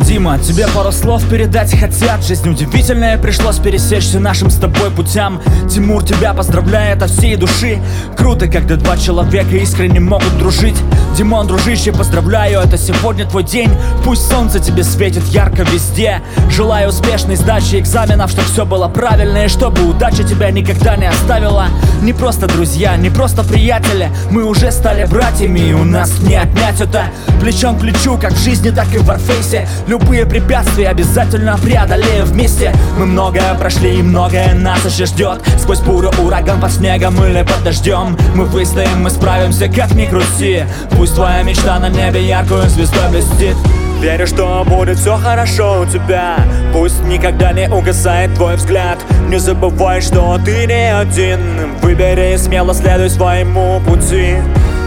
Дима, тебе пару слов передать хотят. Жизнь удивительная, пришлось пересечься нашим с тобой путям. Тимур тебя поздравляет от всей души. Круто, когда два человека искренне могут дружить. Димон, дружище, поздравляю, это сегодня твой день. Пусть солнце тебе светит ярко везде. Желаю успешной сдачи экзаменов, чтобы все было правильно и чтобы удача тебя никогда не оставила. Не просто друзья, не просто приятели, мы уже стали братьями, и у нас не отнять это. Плечом к плечу, как в жизни, так и в Варфейсе. Любые препятствия обязательно преодолеем вместе. Мы многое прошли и многое нас еще ждет. Сквозь бурю, ураган, под снегом или под дождем. Мы выстоим, мы справимся, как ни крути. Пусть твоя мечта на небе яркую звездой блестит. Верю, что будет все хорошо у тебя. Пусть никогда не угасает твой взгляд. Не забывай, что ты не один. Выбери смело, следуй своему пути.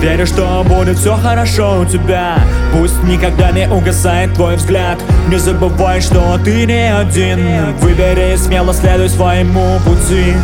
Верю, что будет все хорошо у тебя. Пусть никогда не угасает твой взгляд. Не забывай, что ты не один. Выбери смело, следуй своему пути.